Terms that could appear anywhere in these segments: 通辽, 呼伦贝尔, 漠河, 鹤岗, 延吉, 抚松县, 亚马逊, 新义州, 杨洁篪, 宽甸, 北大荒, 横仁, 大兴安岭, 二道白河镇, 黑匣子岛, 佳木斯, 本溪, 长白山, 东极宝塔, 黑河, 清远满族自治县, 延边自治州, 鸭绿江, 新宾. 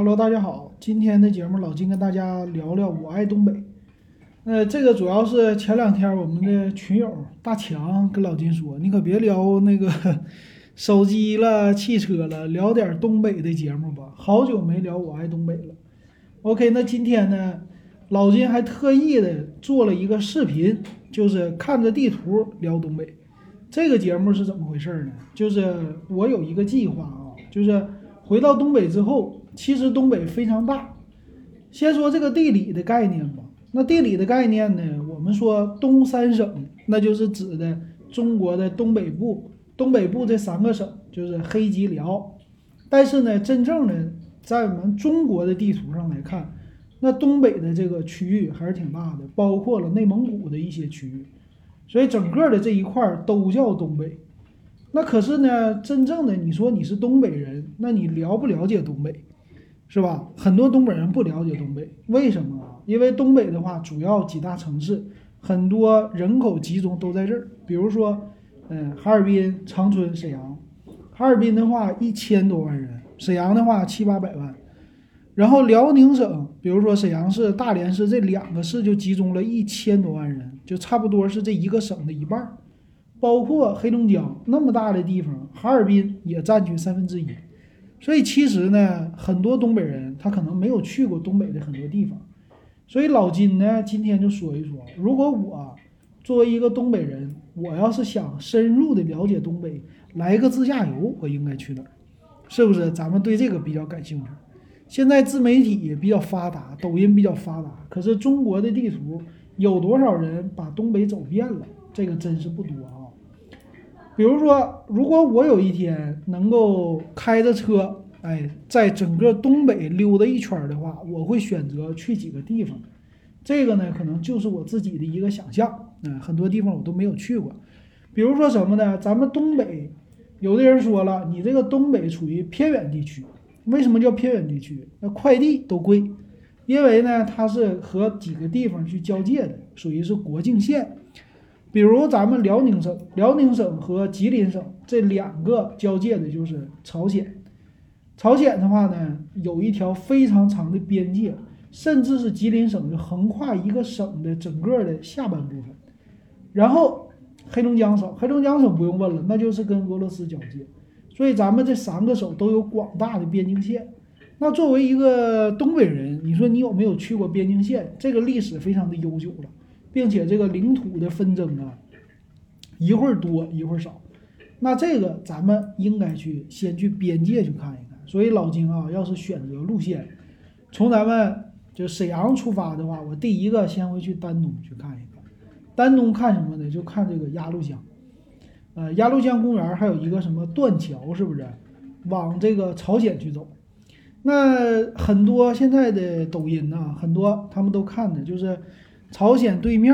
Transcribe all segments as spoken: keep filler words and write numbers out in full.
Hello， 大家好，今天的节目老金跟大家聊聊我爱东北。呃，这个主要是前两天我们的群友大强跟老金说，你可别聊那个手机了、汽车了，聊点东北的节目吧。好久没聊我爱东北了。OK， 那今天呢，老金还特意的做了一个视频，就是看着地图聊东北。这个节目是怎么回事呢？就是我有一个计划啊，就是回到东北之后，其实东北非常大。先说这个地理的概念吧。那地理的概念呢，我们说东三省，那就是指的中国的东北部，东北部这三个省就是黑吉辽。但是呢，真正的在我们中国的地图上来看，那东北的这个区域还是挺大的，包括了内蒙古的一些区域。所以整个的这一块都叫东北。那可是呢，真正的你说你是东北人，那你了不了解东北，是吧？很多东北人不了解东北，为什么啊？因为东北的话，主要几大城市，很多人口集中都在这儿。比如说，嗯，哈尔滨、长春、沈阳。哈尔滨的话，一千多万人；沈阳的话，七八百万。然后辽宁省，比如说沈阳市、大连市这两个市就集中了一千多万人，就差不多是这一个省的一半，包括黑龙江那么大的地方，哈尔滨也占据三分之一。所以其实呢，很多东北人他可能没有去过东北的很多地方。所以老金呢，今天就说一说，如果我作为一个东北人，我要是想深入的了解东北，来一个自驾游，我应该去哪儿？是不是？咱们对这个比较感兴趣。现在自媒体也比较发达，抖音比较发达，可是中国的地图有多少人把东北走遍了？这个真是不多啊。比如说，如果我有一天能够开着车，哎，在整个东北溜达一圈的话，我会选择去几个地方。这个呢，可能就是我自己的一个想象，嗯，很多地方我都没有去过。比如说什么呢？咱们东北，有的人说了，你这个东北处于偏远地区。为什么叫偏远地区？那快递都贵，因为呢，它是和几个地方去交界的，属于是国境线。比如咱们辽宁省，辽宁省和吉林省这两个交界的就是朝鲜。朝鲜的话呢，有一条非常长的边界，甚至是吉林省就横跨一个省的整个的下半部分。然后黑龙江省，黑龙江省不用问了，那就是跟俄罗斯交界。所以咱们这三个省都有广大的边境线。那作为一个东北人，你说你有没有去过边境线？这个历史非常的悠久了，并且这个领土的纷争啊，一会儿多一会儿少。那这个咱们应该去先去边界去看一看。所以老金啊，要是选择路线，从咱们就沈阳出发的话，我第一个先会去丹东去看一看。丹东看什么呢？就看这个鸭绿江。呃，鸭绿江公园还有一个什么断桥，是不是往这个朝鲜去走？那很多现在的抖音啊，很多他们都看的就是朝鲜对面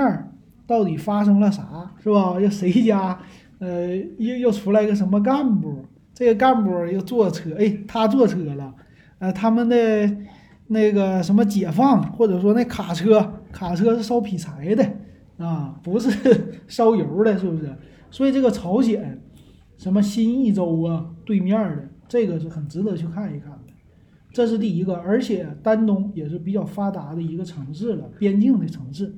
到底发生了啥，是吧？又谁家呃又又出来个什么干部，这个干部又坐车，哎，他坐车了，呃，他们的那个什么解放，或者说那卡车，卡车是烧劈柴的啊，不是烧油的，是不是？所以这个朝鲜什么新义州啊对面的，这个是很值得去看一看的。这是第一个。而且丹东也是比较发达的一个城市了，边境的城市。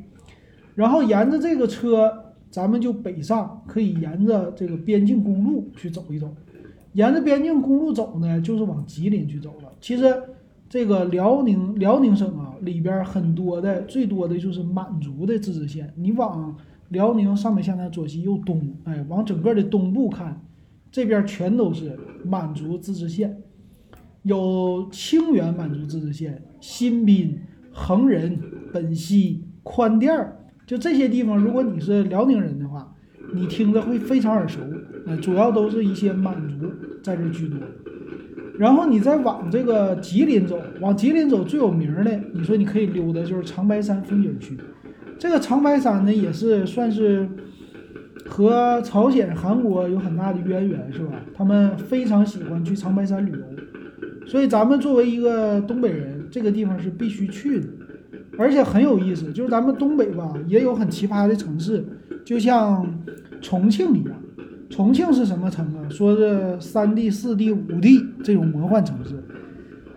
然后沿着这个车咱们就北上，可以沿着这个边境公路去走一走。沿着边境公路走呢，就是往吉林去走了。其实这个辽宁辽宁省啊里边很多的，最多的就是满族的自治县。你往辽宁上北下南左西右东，哎，往整个的东部看，这边全都是满族自治县，有清远满族自治县、新宾、横仁、本溪、宽甸，就这些地方，如果你是辽宁人的话，你听着会非常耳熟，呃，主要都是一些满族在这居多。然后你再往这个吉林走，往吉林走最有名的，你说你可以溜达就是长白山风景区。这个长白山呢，也是算是和朝鲜、韩国有很大的渊源，是吧？他们非常喜欢去长白山旅游，所以咱们作为一个东北人，这个地方是必须去的。而且很有意思，就是咱们东北吧，也有很奇葩的城市，就像重庆一样。重庆是什么城啊？说是三 D、四 D、五 D 这种魔幻城市。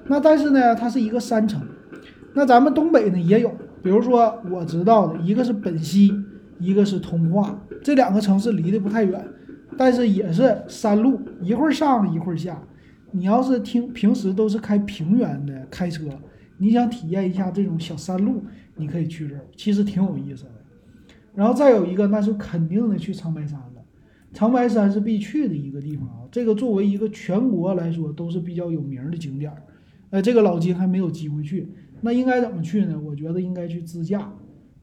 那但是呢，它是一个山城。那咱们东北呢也有，比如说我知道的一个是本溪，一个是通化，这两个城市离得不太远，但是也是山路，一会儿上一会儿下。你要是听平时都是开平原的开车，你想体验一下这种小山路，你可以去这儿，其实挺有意思的。然后再有一个，那是肯定的去长白山了。长白山是必去的一个地方啊，这个作为一个全国来说都是比较有名的景点。呃，这个老金还没有机会去，那应该怎么去呢？我觉得应该去自驾。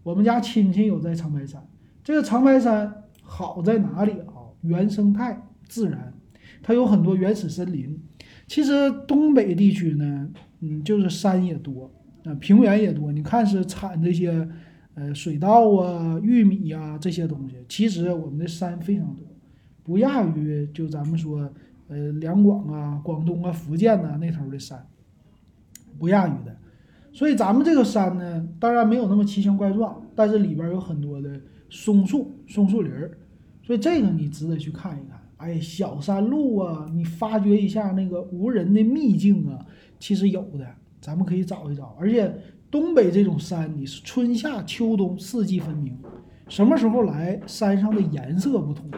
我们家亲戚有在长白山，这个长白山好在哪里啊？原生态自然，它有很多原始森林。其实东北地区呢，嗯，就是山也多，啊、呃，平原也多。你看是产这些，呃，水稻啊、玉米啊这些东西。其实我们的山非常多，不亚于就咱们说，呃，两广啊、广东啊、福建呐、啊、那头的山，不亚于的。所以咱们这个山呢，当然没有那么奇形怪状，但是里边有很多的松树、松树林儿，所以这个你值得去看一看。哎，小山路啊，你发掘一下那个无人的秘境啊，其实有的，咱们可以找一找。而且东北这种山，你是春夏秋冬四季分明，什么时候来，山上的颜色不同，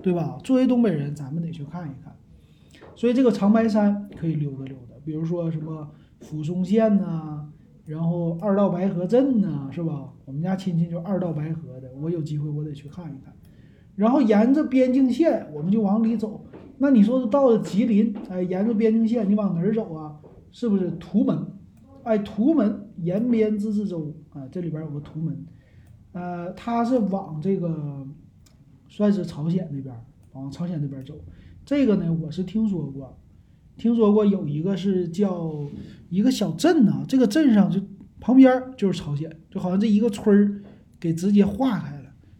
对吧？作为东北人，咱们得去看一看。所以这个长白山可以溜达溜达，比如说什么抚松县呐、啊，然后二道白河镇呐、啊，是吧？我们家亲戚就二道白河的，我有机会我得去看一看。然后沿着边境线我们就往里走，那你说到了吉林，哎，沿着边境线你往哪儿走啊？是不是图门？哎，图门延边自治州啊，这里边有个图门，呃，它是往这个算是朝鲜那边，往朝鲜那边走。这个呢，我是听说过，听说过有一个是叫一个小镇啊，这个镇上就旁边就是朝鲜，就好像这一个村儿给直接划开了。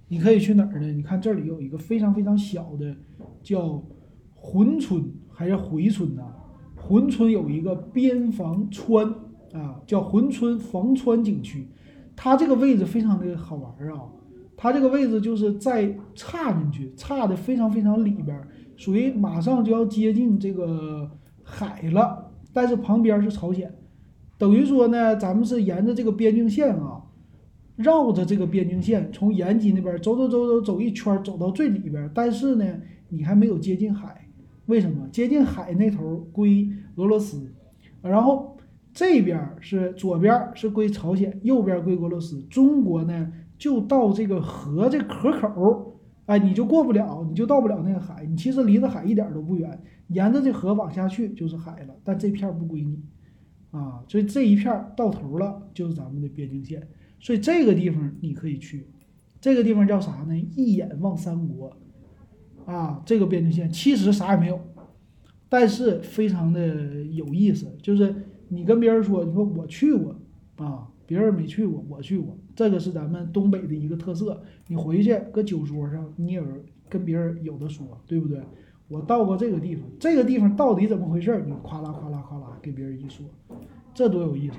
你可以去哪儿呢？你看这里有一个非常非常小的，叫珲春还是回春呐、啊？珲春有一个边防川啊，叫珲春防川景区，它这个位置非常的好玩啊。它这个位置就是在岔进去，岔的非常非常里边，属于马上就要接近这个海了，但是旁边是朝鲜，等于说呢，咱们是沿着这个边境线啊。绕着这个边境线，从延吉那边走走走走走一圈，走到最里边，但是呢，你还没有接近海。为什么？接近海那头归俄罗斯，然后这边是左边是归朝鲜，右边归俄罗斯。中国呢，就到这个河这河口，哎，你就过不了，你就到不了那个海。你其实离着海一点都不远，沿着这河往下去就是海了，但这片不归你啊，所以这一片到头了就是咱们的边境线。所以这个地方你可以去，这个地方叫啥呢？一眼望三国，啊，这个边境线其实啥也没有，但是非常的有意思。就是你跟别人说，你说我去过啊，别人没去过，我去过，这个是咱们东北的一个特色。你回去搁酒桌上，你也跟别人有的说，对不对？我到过这个地方，这个地方到底怎么回事？你夸啦夸啦夸啦给别人一说，这多有意思，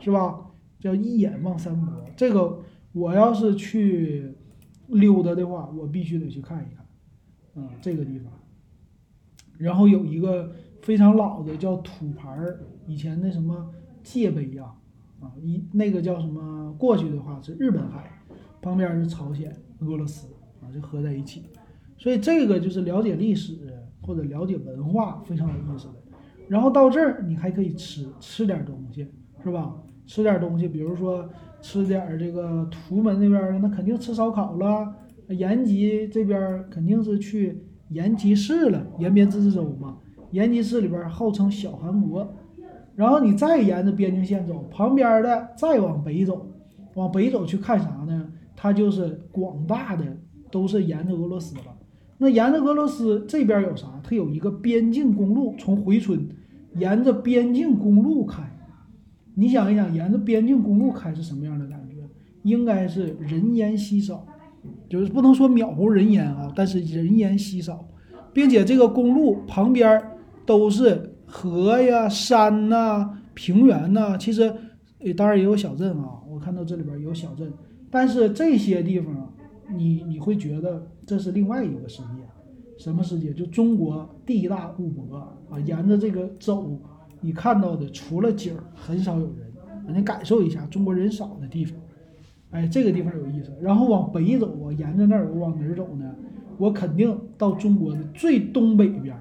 是吧？叫一眼望三国，这个我要是去溜达的话，我必须得去看一看，嗯，这个地方。然后有一个非常老的叫土牌儿，以前那什么界碑呀，啊，一那个叫什么？过去的话是日本海，旁边是朝鲜、俄罗斯啊，就合在一起。所以这个就是了解历史或者了解文化非常有意思的。然后到这儿你还可以吃吃点东西，是吧？吃点东西，比如说吃点这个图门那边那肯定吃烧烤了，延吉这边肯定是去延吉市了，延边自治州嘛，延吉市里边号称小韩国。然后你再沿着边境线走，旁边的再往北走，往北走去看啥呢？它就是广大的都是沿着俄罗斯了。那沿着俄罗斯这边有啥？它有一个边境公路，从回春沿着边境公路开。你想一想，沿着边境公路开是什么样的感觉？应该是人烟稀少，就是不能说渺无人烟啊，但是人烟稀少，并且这个公路旁边都是河呀、山呐、啊、平原呐、啊。其实，呃，当然也有小镇啊，我看到这里边有小镇，但是这些地方，你你会觉得这是另外一个世界，什么世界？就中国地大物博啊，沿着这个走。你看到的除了景儿很少有人，你感受一下中国人少的地方，哎，这个地方有意思。然后往北走啊，沿着那儿我往哪儿走呢？我肯定到中国的最东北边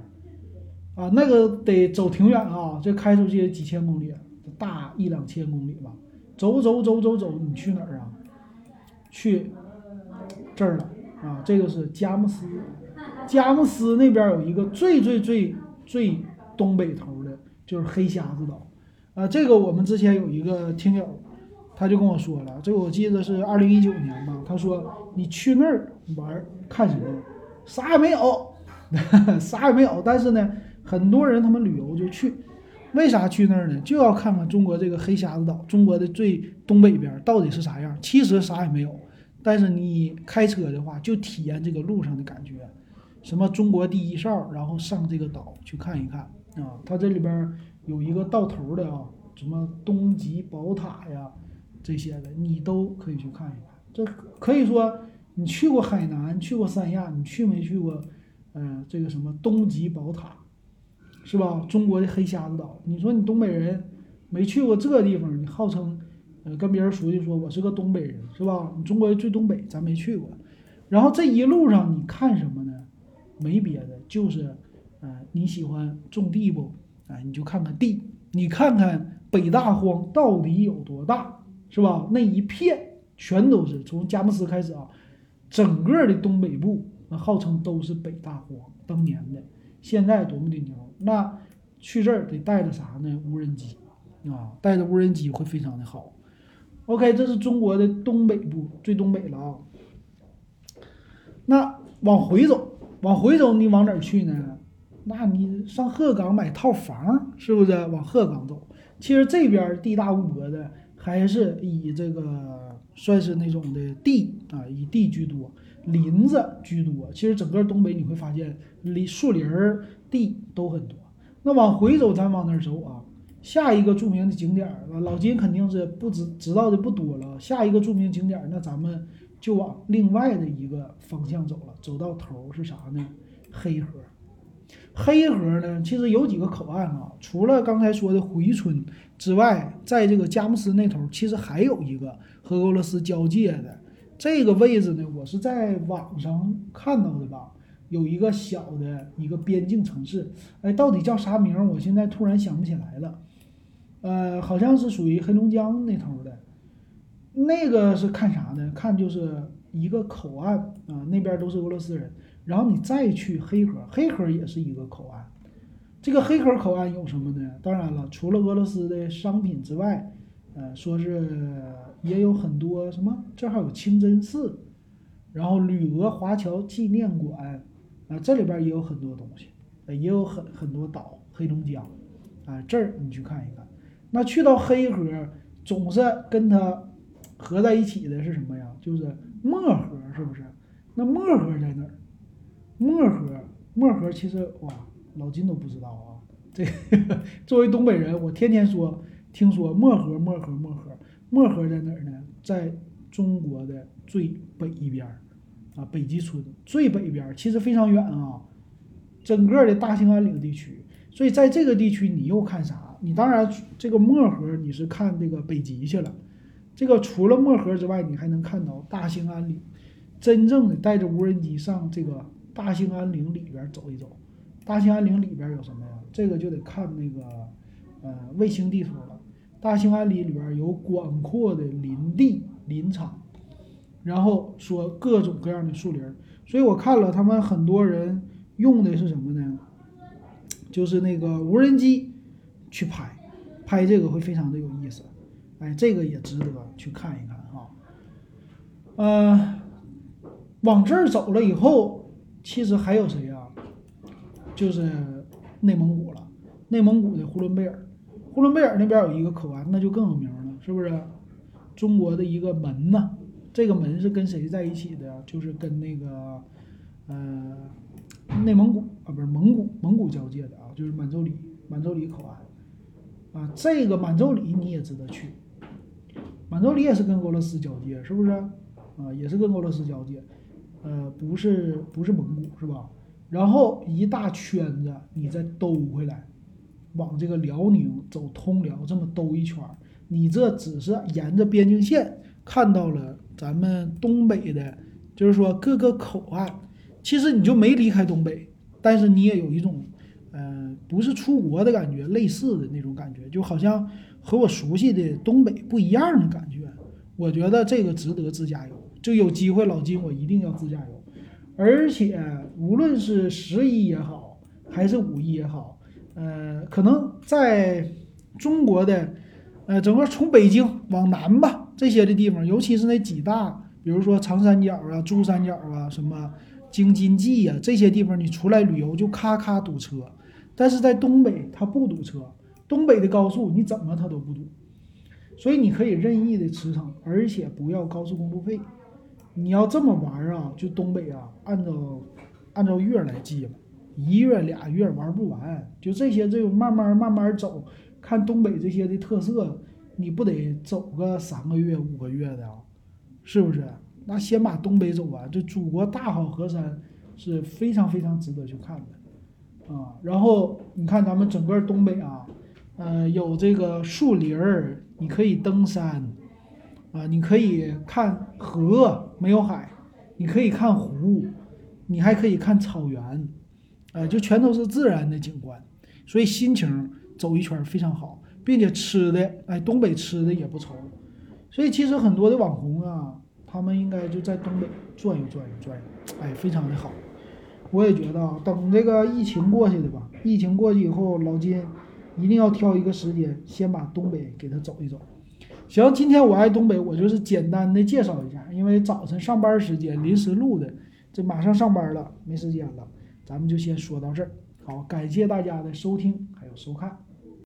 啊，那个得走挺远啊，这开出去几千公里，大一两千公里吧。走走走走走，你去哪儿啊？去这儿了啊，这个是佳木斯。佳木斯那边有一个最最最最东北头的，就是黑匣子岛啊。这个我们之前有一个听友，他就跟我说了，这个我记得是二零一九年吧，他说你去那儿玩看什么？啥也没有，呵呵，啥也没有。但是呢，很多人他们旅游就去，为啥去那儿呢？就要看看中国这个黑匣子岛，中国的最东北边到底是啥样。其实啥也没有，但是你开车的话，就体验这个路上的感觉。什么中国第一哨，然后上这个岛去看一看啊。它这里边有一个到头的啊，什么东极宝塔呀，这些的你都可以去看一看。这可以说你去过海南，去过三亚，你去没去过？呃，这个什么东极宝塔，是吧？中国的黑匣子岛，你说你东北人没去过这个地方，你号称呃跟别人熟悉说我是个东北人，是吧？你中国最东北，咱没去过。然后这一路上你看什么呢？没别的，就是呃你喜欢种地不？哎、呃，你就看看地，你看看北大荒到底有多大，是吧？那一片全都是，从佳木斯开始啊，整个的东北部那号称都是北大荒当年的，现在多么的牛。那去这儿得带着啥呢？无人机啊，带着无人机会非常的好。 OK， 这是中国的东北部，最东北了啊。那往回走，往回走你往哪儿去呢？那你上鹤岗买套房，是不是往鹤岗走？其实这边地大物博的，还是以这个算是那种的地啊，以地居多，林子居多。其实整个东北你会发现，林树林儿地都很多。那往回走，咱往那儿走啊。下一个著名的景点了，老金肯定是不知知道的不多了。下一个著名景点，那咱们就往另外的一个方向走了。走到头是啥呢？黑河。黑河呢，其实有几个口岸啊，除了刚才说的回村之外，在这个佳木斯那头，其实还有一个和俄罗斯交界的这个位置呢。我是在网上看到的吧。有一个小的一个边境城市，哎，到底叫啥名？我现在突然想不起来了。呃，好像是属于黑龙江那头的。那个是看啥呢？看就是一个口岸啊、呃，那边都是俄罗斯人。然后你再去黑河，黑河也是一个口岸。这个黑河口岸有什么呢？当然了，除了俄罗斯的商品之外，呃，说是也有很多什么，这还有清真寺，然后旅俄华侨纪念馆。啊，这里边也有很多东西，也有很很多岛，黑龙江，啊，这儿你去看一看。那去到黑河，总是跟它合在一起的是什么呀？就是漠河，是不是？那漠河在哪儿？漠河，漠河其实哇，老金都不知道啊。这个作为东北人，我天天说，听说漠河，漠河，漠河，漠河在哪儿呢？在中国的最北一边。啊，北极村最北边其实非常远啊，整个的大兴安岭地区。所以在这个地区你又看啥？你当然这个漠河你是看这个北极去了，这个除了漠河之外，你还能看到大兴安岭。真正的带着无人机上这个大兴安岭里边走一走，大兴安岭里边有什么呀？这个就得看那个呃卫星地图了。大兴安岭里边有广阔的林地林场。然后说各种各样的树林，所以我看了他们很多人用的是什么呢？就是那个无人机去拍，拍这个会非常的有意思，哎，这个也值得去看一看哈、啊。呃，往这儿走了以后，其实还有谁啊？就是内蒙古了，内蒙古的呼伦贝尔，呼伦贝尔那边有一个口岸，那就更有名了，是不是？中国的一个门呢、啊？这个门是跟谁在一起的？就是跟那个，呃，内蒙古啊，不是蒙古，蒙古交界的啊，就是满洲里，满洲里口岸，啊，这个满洲里你也值得去，满洲里也是跟俄罗斯交界，是不是？啊，也是跟俄罗斯交界，呃，不是不是蒙古是吧？然后一大圈子你再兜回来，往这个辽宁走通辽这么兜一圈，你这只是沿着边境线看到了咱们东北的，就是说各个口岸，其实你就没离开东北，但是你也有一种呃不是出国的感觉，类似的那种感觉，就好像和我熟悉的东北不一样的感觉。我觉得这个值得自驾游，就有机会老金我一定要自驾游。而且无论是十一也好还是五一也好，呃可能在中国的呃整个从北京往南吧这些的地方，尤其是那几大，比如说长三角啊、珠三角啊、什么京津冀啊，这些地方你出来旅游就咔咔堵车。但是在东北它不堵车，东北的高速你怎么它都不堵，所以你可以任意的驰骋，而且不要高速公路费。你要这么玩啊，就东北啊，按照按照月来计吧，一月俩月玩不完，就这些就慢慢慢慢走，看东北这些的特色，你不得走个三个月五个月的啊，是不是？那先把东北走完，这祖国大好河山是非常非常值得去看的啊。然后你看咱们整个东北啊，呃，有这个树林儿，你可以登山啊，你可以看河，没有海，你可以看湖，你还可以看草原，呃，就全都是自然的景观，所以心情走一圈非常好，并且吃的，哎，东北吃的也不愁，所以其实很多的网红啊，他们应该就在东北转悠转悠转悠，哎，非常的好。我也觉得啊，等这个疫情过去的吧，疫情过去以后，老金一定要挑一个时间，先把东北给他走一走。行，今天我爱东北，我就是简单的介绍一下，因为早晨上班时间临时录的，这马上上班了，没时间了，咱们就先说到这儿。好，感谢大家的收听还有收看。